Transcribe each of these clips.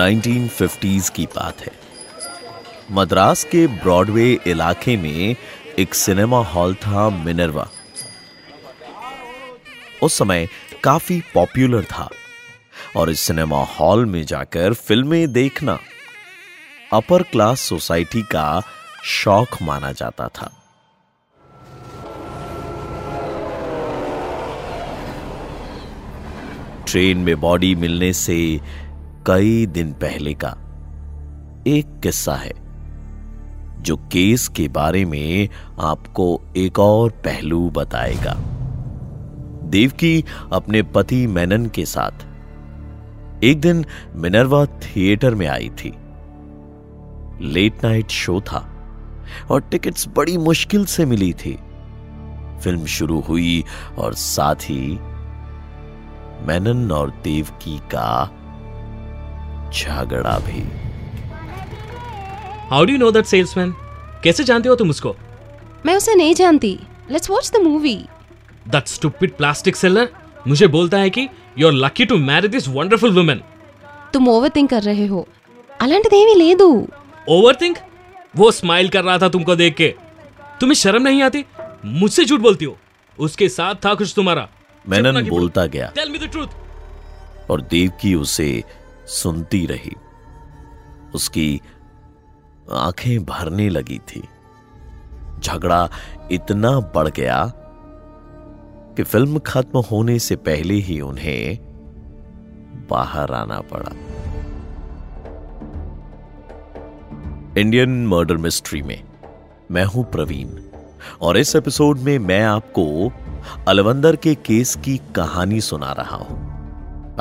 1950s की बात है। मद्रास के ब्रॉडवे इलाके में एक सिनेमा हॉल था मिनर्वा। उस समय काफी पॉपुलर था और इस सिनेमा हॉल में जाकर फिल्में देखना अपर क्लास सोसाइटी का शौक माना जाता था। ट्रेन में बॉडी मिलने से कई दिन पहले का एक किस्सा है जो केस के बारे में आपको एक और पहलू बताएगा। देवकी अपने पति मेनन के साथ एक दिन मिनर्वा थिएटर में आई थी। लेट नाइट शो था और टिकट्स बड़ी मुश्किल से मिली थी। फिल्म शुरू हुई और साथ ही मेनन और देवकी का झगड़ा भी। How do you know that salesman? कैसे जानते हो तुम उसको? मैं उसे नहीं जानती। Let's watch the movie. That stupid plastic seller मुझे बोलता है कि you are lucky to marry this wonderful woman. तुम ओवरथिंक कर रहे हो। అలాంటిదేమీ లేదు। ओवरथिंक? वो स्माइल कर रहा था तुमको देख के। तुम्हें शर्म नहीं आती? मुझसे झूठ बोलती हो। उसके साथ था कुछ तुम्हारा? मेनन बोलता गया और देवकी उसे सुनती रही। उसकी आंखें भरने लगी थी। झगड़ा इतना बढ़ गया कि फिल्म खत्म होने से पहले ही उन्हें बाहर आना पड़ा। इंडियन मर्डर मिस्ट्री में मैं हूं प्रवीण और इस एपिसोड में मैं आपको अलवंदर के केस की कहानी सुना रहा हूं।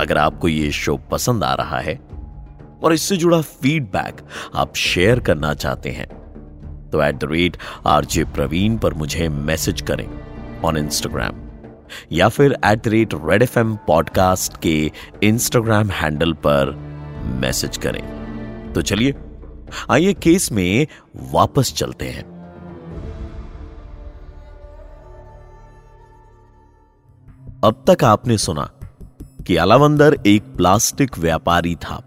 अगर आपको ये शो पसंद आ रहा है और इससे जुड़ा फीडबैक आप शेयर करना चाहते हैं तो @RJ Praveen पर मुझे मैसेज करें ऑन इंस्टाग्राम या फिर @RedFM Podcast के इंस्टाग्राम हैंडल पर मैसेज करें। तो चलिए आइए केस में वापस चलते हैं। अब तक आपने सुना कि अलावंदर एक प्लास्टिक व्यापारी था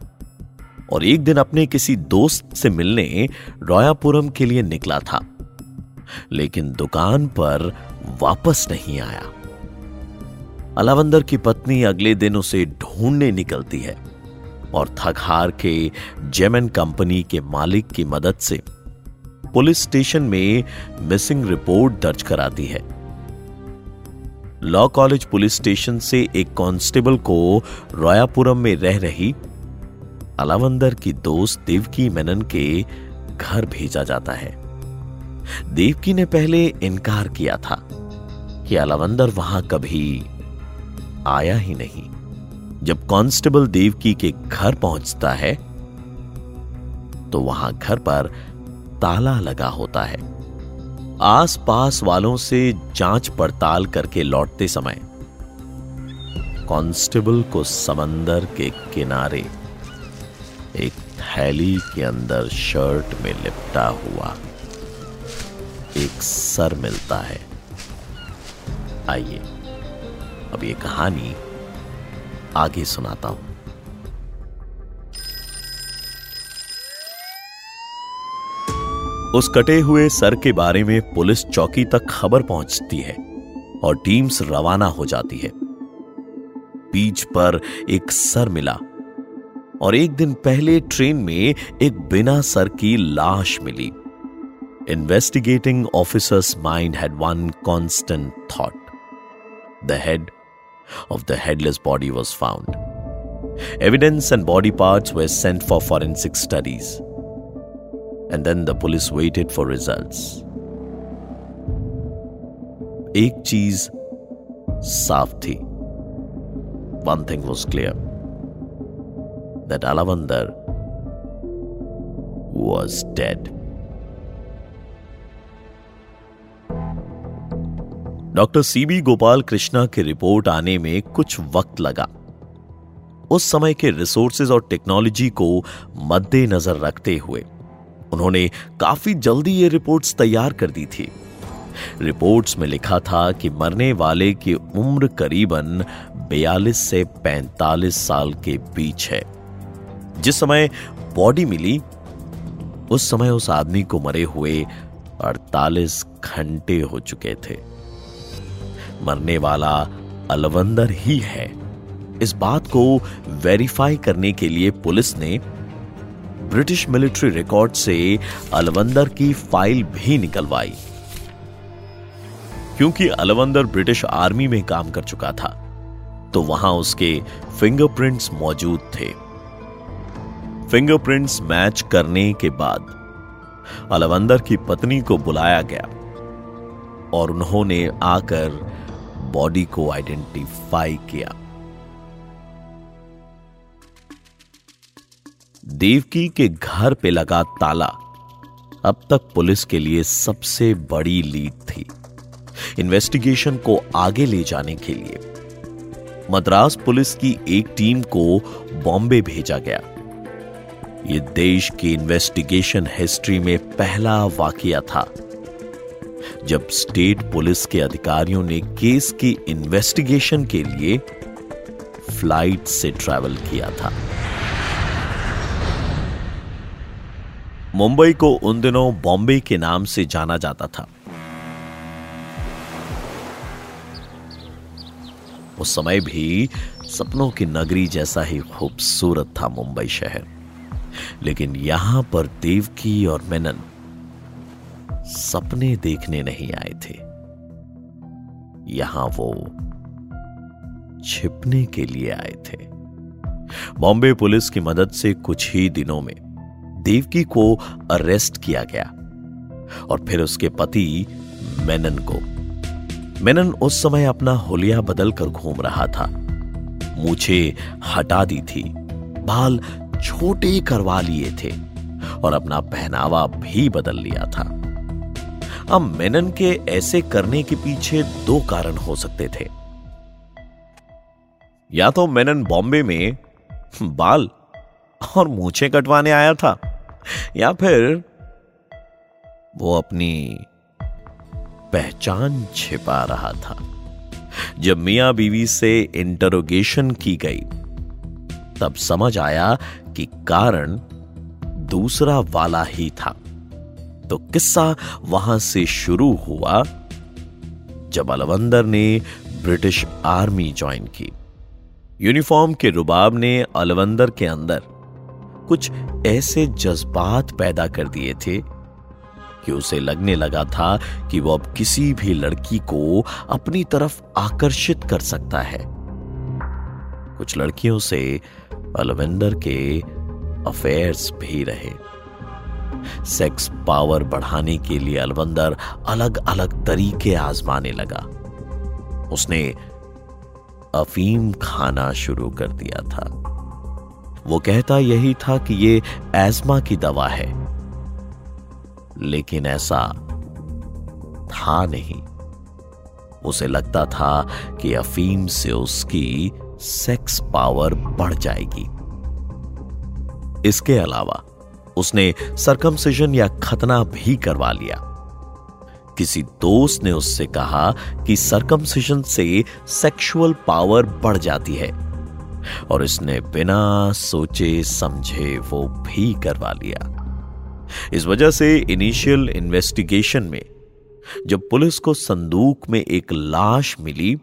और एक दिन अपने किसी दोस्त से मिलने रोयापुरम के लिए निकला था, लेकिन दुकान पर वापस नहीं आया। अलावंदर की पत्नी अगले दिन उसे ढूंढने निकलती है और थक्कार के जेमन कंपनी के मालिक की मदद से पुलिस स्टेशन में मिसिंग रिपोर्ट दर्ज कराती है। लॉ कॉलेज पुलिस स्टेशन से एक कांस्टेबल को रोयापुरम में रह रही अलावंदर की दोस्त देवकी मेनन के घर भेजा जाता है। देवकी ने पहले इनकार किया था कि अलावंदर वहां कभी आया ही नहीं। जब कांस्टेबल देवकी के घर पहुंचता है तो वहां घर पर ताला लगा होता है। आसपास वालों से जांच पड़ताल करके लौटते समय कांस्टेबल को समंदर के किनारे एक थैली के अंदर शर्ट में लिपटा हुआ एक सर मिलता है। आइए अब ये कहानी आगे सुनाता हूं। उस कटे हुए सर के बारे में पुलिस चौकी तक खबर पहुंचती है और टीम्स रवाना हो जाती है। बीच पर एक सर मिला और एक दिन पहले ट्रेन में एक बिना सर की लाश मिली। Investigating officers mind had one constant thought. The head of the headless body was found. Evidence and body parts were sent for forensic studies. And then the police waited for results. एक चीज साफ थी. One thing was clear. That Alavandar was dead. Doctor C.B. Gopal Krishna की report आने में कुछ वक्त लगा। उस समय के रिसोर्सेज और टेक्नोलॉजी को मद्देनजर रखते हुए उन्होंने काफी जल्दी ये रिपोर्ट्स तैयार कर दी थी। रिपोर्ट्स में लिखा था कि मरने वाले की उम्र करीबन 42 से 45 साल के बीच है जिस समय बॉडी मिली उस समय उस आदमी को मरे हुए 48 घंटे हो चुके थे। मरने वाला अलवंदर ही है। इस बात को वेरीफाई करने के लिए पुलिस ने ब्रिटिश मिलिट्री रिकॉर्ड से अलवंदर की फाइल भी निकलवाई, क्योंकि अलवंदर ब्रिटिश आर्मी में काम कर चुका था तो वहां उसके फिंगरप्रिंट्स मौजूद थे। फिंगरप्रिंट्स मैच करने के बाद अलवंदर की पत्नी को बुलाया गया और उन्होंने आकर बॉडी को आइडेंटिफाई किया। देवकी के घर पे लगा ताला अब तक पुलिस के लिए सबसे बड़ी लीड थी इन्वेस्टिगेशन को आगे ले जाने के लिए। मद्रास पुलिस की एक टीम को बॉम्बे भेजा गया। ये देश की इन्वेस्टिगेशन हिस्ट्री में पहला वाकया था जब स्टेट पुलिस के अधिकारियों ने केस की इन्वेस्टिगेशन के लिए फ्लाइट से ट्रैवल किया था। मुंबई को उन दिनों बॉम्बे के नाम से जाना जाता था। उस समय भी सपनों की नगरी जैसा ही खूबसूरत था मुंबई शहर, लेकिन यहां पर देवकी और मेनन सपने देखने नहीं आए थे। यहां वो छिपने के लिए आए थे। बॉम्बे पुलिस की मदद से कुछ ही दिनों में देवकी को अरेस्ट किया गया और फिर उसके पति मेनन को। मेनन उस समय अपना हुलिया बदलकर घूम रहा था। मूछे हटा दी थी, बाल छोटे करवा लिए थे और अपना पहनावा भी बदल लिया था। अब मेनन के ऐसे करने के पीछे दो कारण हो सकते थे। या तो मेनन बॉम्बे में बाल और मूछें कटवाने आया था, या फिर वो अपनी पहचान छिपा रहा था। जब मियां बीवी से इंटरोगेशन की गई तब समझ आया कि कारण दूसरा वाला ही था। तो किस्सा वहां से शुरू हुआ जब अलवंदर ने ब्रिटिश आर्मी ज्वाइन की। यूनिफॉर्म के रुबाब ने अलवंदर के अंदर कुछ ऐसे जज्बात पैदा कर दिए थे कि उसे लगने लगा था कि वो अब किसी भी लड़की को अपनी तरफ आकर्षित कर सकता है। कुछ लड़कियों से अलवंदर के अफेयर्स भी रहे। सेक्स पावर बढ़ाने के लिए अलवंदर अलग अलग तरीके आजमाने लगा। उसने अफीम खाना शुरू कर दिया था। वो कहता यही था कि ये एस्मा की दवा है, लेकिन ऐसा था नहीं। उसे लगता था कि अफीम से उसकी सेक्स पावर बढ़ जाएगी। इसके अलावा उसने सरकमसेशन या खतना भी करवा लिया। किसी दोस्त ने उससे कहा कि सरकमसेशन से सेक्सुअल पावर बढ़ जाती है और इसने बिना सोचे समझे वो भी करवा लिया। इस वजह से इनिशियल इन्वेस्टिगेशन में जब पुलिस को संदूक में एक लाश मिली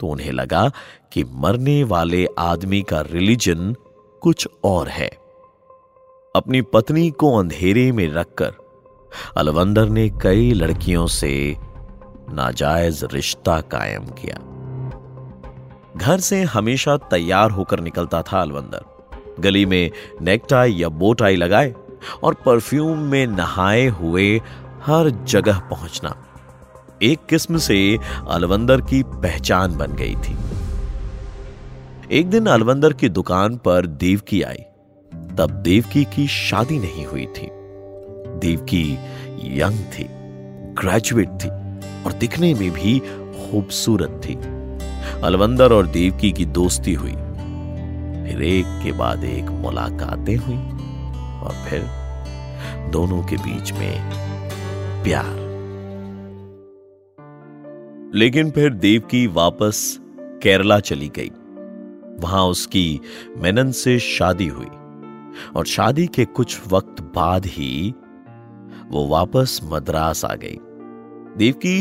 तो उन्हें लगा कि मरने वाले आदमी का रिलीजन कुछ और है। अपनी पत्नी को अंधेरे में रखकर अलवंदर ने कई लड़कियों से नाजायज रिश्ता कायम किया। घर से हमेशा तैयार होकर निकलता था अलवंदर। गली में नेकटाई या बोटाई लगाए और परफ्यूम में नहाए हुए हर जगह पहुंचना एक किस्म से अलवंदर की पहचान बन गई थी। एक दिन अलवंदर की दुकान पर देवकी आई। तब देवकी की शादी नहीं हुई थी। देवकी यंग थी, ग्रेजुएट थी और दिखने में भी खूबसूरत थी। अलवंदर और देवकी की दोस्ती हुई, फिर एक के बाद एक मुलाकातें हुई और फिर दोनों के बीच में प्यार। लेकिन फिर देवकी वापस केरला चली गई। वहां उसकी मेनन से शादी हुई और शादी के कुछ वक्त बाद ही वो वापस मद्रास आ गई। देवकी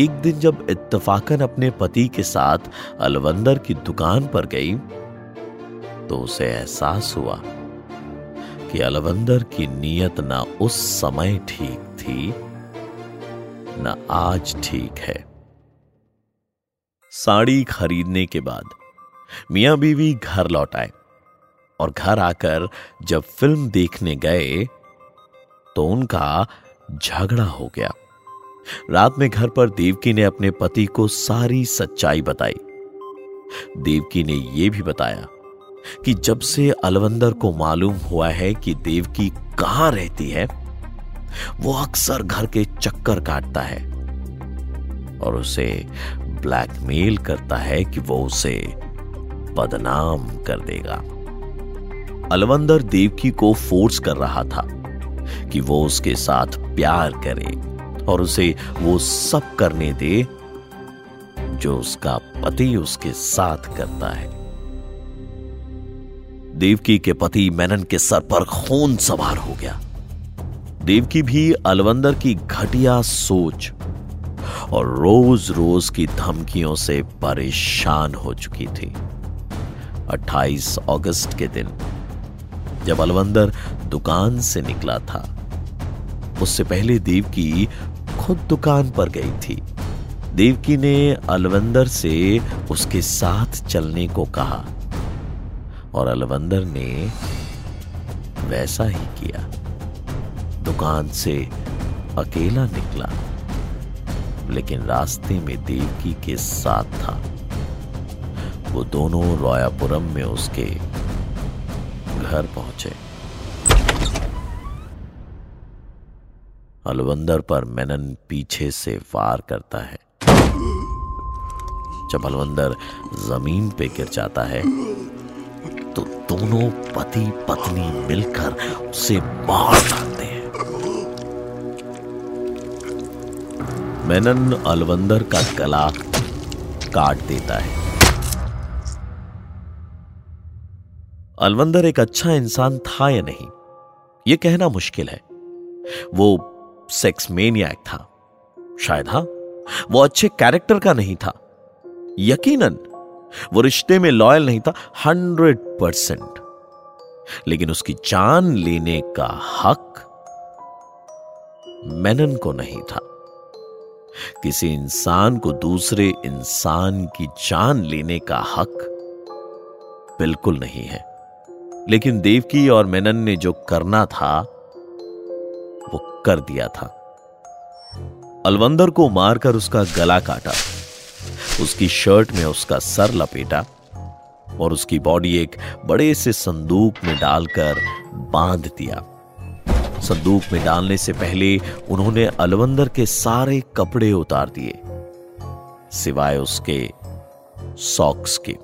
एक दिन जब इत्तफाकन अपने पति के साथ अलवंदर की दुकान पर गई तो उसे एहसास हुआ कि अलवंदर की नीयत ना उस समय ठीक थी ना आज ठीक है। साड़ी खरीदने के बाद मियां बीवी घर लौट आए और घर आकर जब फिल्म देखने गए तो उनका झगड़ा हो गया। रात में घर पर देवकी ने अपने पति को सारी सच्चाई बताई। देवकी ने यह भी बताया कि जब से अलवंदर को मालूम हुआ है कि देवकी कहां रहती है, वो अक्सर घर के चक्कर काटता है और उसे ब्लैकमेल करता है कि वो उसे बदनाम कर देगा। अलवंदर देवकी को फोर्स कर रहा था कि वो उसके साथ प्यार करे और उसे वो सब करने दे जो उसका पति उसके साथ करता है। देवकी के पति मेनन के सर पर खून सवार हो गया। देवकी भी अलवंदर की घटिया सोच और रोज रोज की धमकियों से परेशान हो चुकी थी। 28 अगस्त के दिन जब अलवंदर दुकान से निकला था, उससे पहले देवकी खुद दुकान पर गई थी। देवकी ने अलवंदर से उसके साथ चलने को कहा और अलवंदर ने वैसा ही किया। दुकान से अकेला निकला लेकिन रास्ते में देवकी के साथ था। वो दोनों रोयापुरम में उसके घर पहुंचे। अलवंदर पर मेनन पीछे से वार करता है। जब अलवंदर जमीन पे गिर जाता है तो दोनों पति पत्नी मिलकर उसे मार डालते हैं। मेनन अलवंदर का गला काट देता है। अलवंदर एक अच्छा इंसान था या नहीं, यह कहना मुश्किल है। वो सेक्स मेनियक था शायद। हां, वो अच्छे कैरेक्टर का नहीं था यकीनन। वो रिश्ते में लॉयल नहीं था 100%, लेकिन उसकी जान लेने का हक मेनन को नहीं था। किसी इंसान को दूसरे इंसान की जान लेने का हक बिल्कुल नहीं है। लेकिन देवकी और मेनन ने जो करना था वो कर दिया था। अलवंदर को मारकर उसका गला काटा, उसकी शर्ट में उसका सर लपेटा और उसकी बॉडी एक बड़े से संदूक में डालकर बांध दिया। संदूक में डालने से पहले उन्होंने अलवंदर के सारे कपड़े उतार दिए सिवाय उसके सॉक्स के।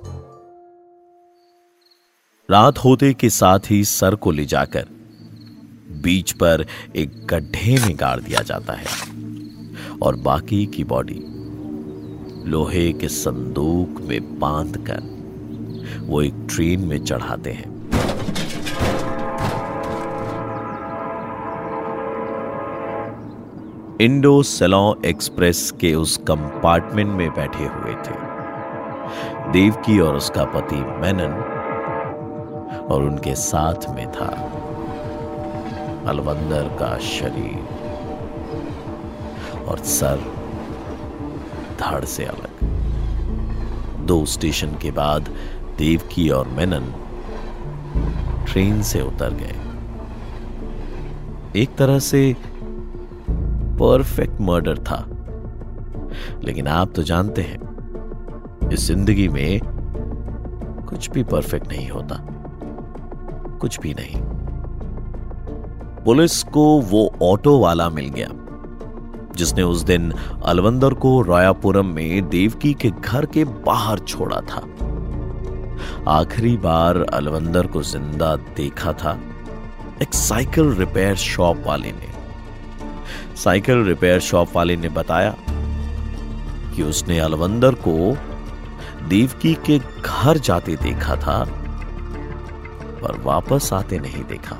रात होते के साथ ही सर को ले जाकर बीच पर एक गड्ढे में गाड़ दिया जाता है और बाकी की बॉडी लोहे के संदूक में बांधकर वो एक ट्रेन में चढ़ाते हैं। इंडो सैलॉन एक्सप्रेस के उस कंपार्टमेंट में बैठे हुए थे देवकी और उसका पति मेनन, और उनके साथ में था अलवंदर का शरीर और सर धड़ से अलग। 2 स्टेशन के बाद देवकी और मेनन ट्रेन से उतर गए। एक तरह से परफेक्ट मर्डर था, लेकिन आप तो जानते हैं इस जिंदगी में कुछ भी परफेक्ट नहीं होता, कुछ भी नहीं। पुलिस को वो ऑटो वाला मिल गया जिसने उस दिन अलवंदर को रोयापुरम में देवकी के घर के बाहर छोड़ा था। आखिरी बार अलवंदर को जिंदा देखा था एक साइकिल रिपेयर शॉप वाले ने। साइकिल रिपेयर शॉप वाले ने बताया कि उसने अलवंदर को देवकी के घर जाते देखा था पर वापस आते नहीं देखा।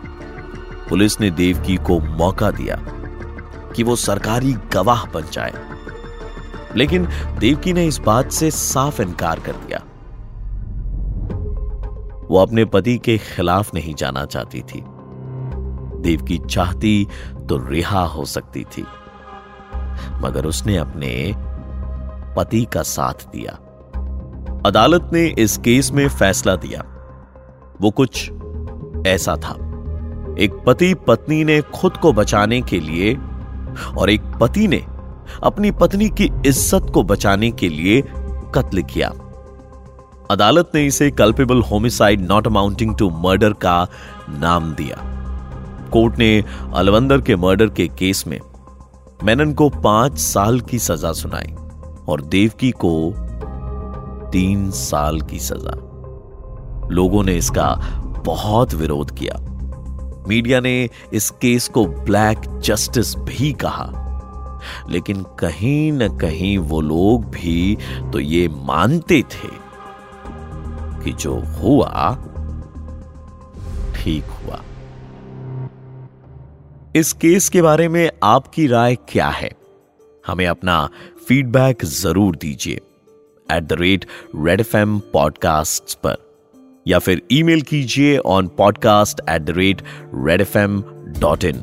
पुलिस ने देवकी को मौका दिया कि वो सरकारी गवाह बन जाए, लेकिन देवकी ने इस बात से साफ इनकार कर दिया। वो अपने पति के खिलाफ नहीं जाना चाहती थी। देवकी चाहती तो रिहा हो सकती थी, मगर उसने अपने पति का साथ दिया। अदालत ने इस केस में फैसला दिया। वो कुछ ऐसा था, एक पति पत्नी ने खुद को बचाने के लिए और एक पति ने अपनी पत्नी की इज्जत को बचाने के लिए कत्ल किया। अदालत ने इसे culpable homicide not amounting to murder का नाम दिया। कोर्ट ने अलवंदर के मर्डर के केस में मेनन को 5 साल की सजा सुनाई और देवकी को 3 साल की सजा। लोगों ने इसका बहुत विरोध किया। मीडिया ने इस केस को ब्लैक जस्टिस भी कहा, लेकिन कहीं न कहीं वो लोग भी तो ये मानते थे कि जो हुआ ठीक हुआ। इस केस के बारे में आपकी राय क्या है? हमें अपना फीडबैक जरूर दीजिए @redfm पॉडकास्ट्स पर, या फिर ईमेल कीजिए on podcast@redfm.in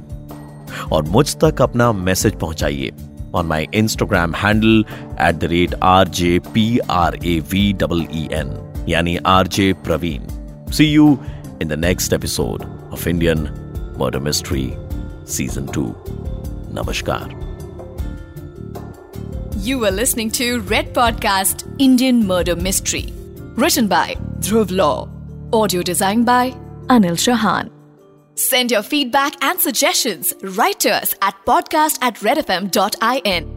और मुझ तक अपना मैसेज पहुंचाइए on my Instagram handle @rjpraveen यानी RJ Praveen। See you in the next episode of Indian Murder Mystery Season 2. Namaskar. You were listening to Red Podcast Indian Murder Mystery, written by Dhruv Law, audio designed by Anil Shahan. Send your feedback and suggestions, write to us at podcast@redfm.in.